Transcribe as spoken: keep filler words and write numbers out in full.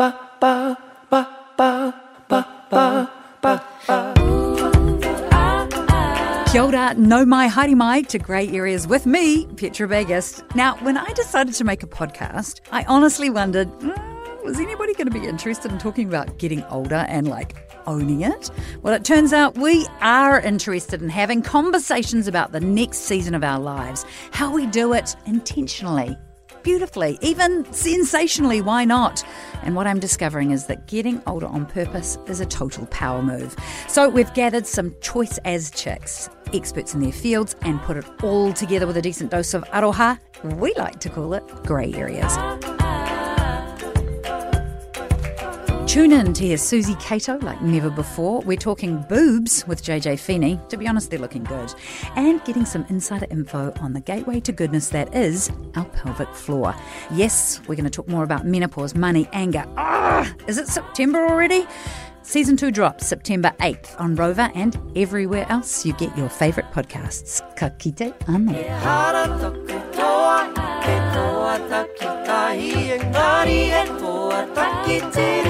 ba ba ba ba ba ba ba ba. Kia ora, nau mai, haere mai to Grey Areas with me, Petra Vegas. Now, when I decided to make a podcast, I honestly wondered, mm, was anybody going to be interested in talking about getting older and like owning it? Well, it turns out we are interested in having conversations about the next season of our lives, how we do it intentionally, beautifully, even sensationally, why not? And what I'm discovering is that getting older on purpose is a total power move. So we've gathered some choice as chicks, experts in their fields, and put it all together with a decent dose of aroha. We like to call it Grey Areas. Tune in to hear Susie Kato like never before. We're talking boobs with Jay Jay Feeney. To be honest, they're looking good. And getting some insider info on the gateway to goodness that is our pelvic floor. Yes, we're going to talk more about menopause, money, anger. Ah, is it September already? Season two drops September eighth on Rover and everywhere else you get your favourite podcasts. Ka kite ana.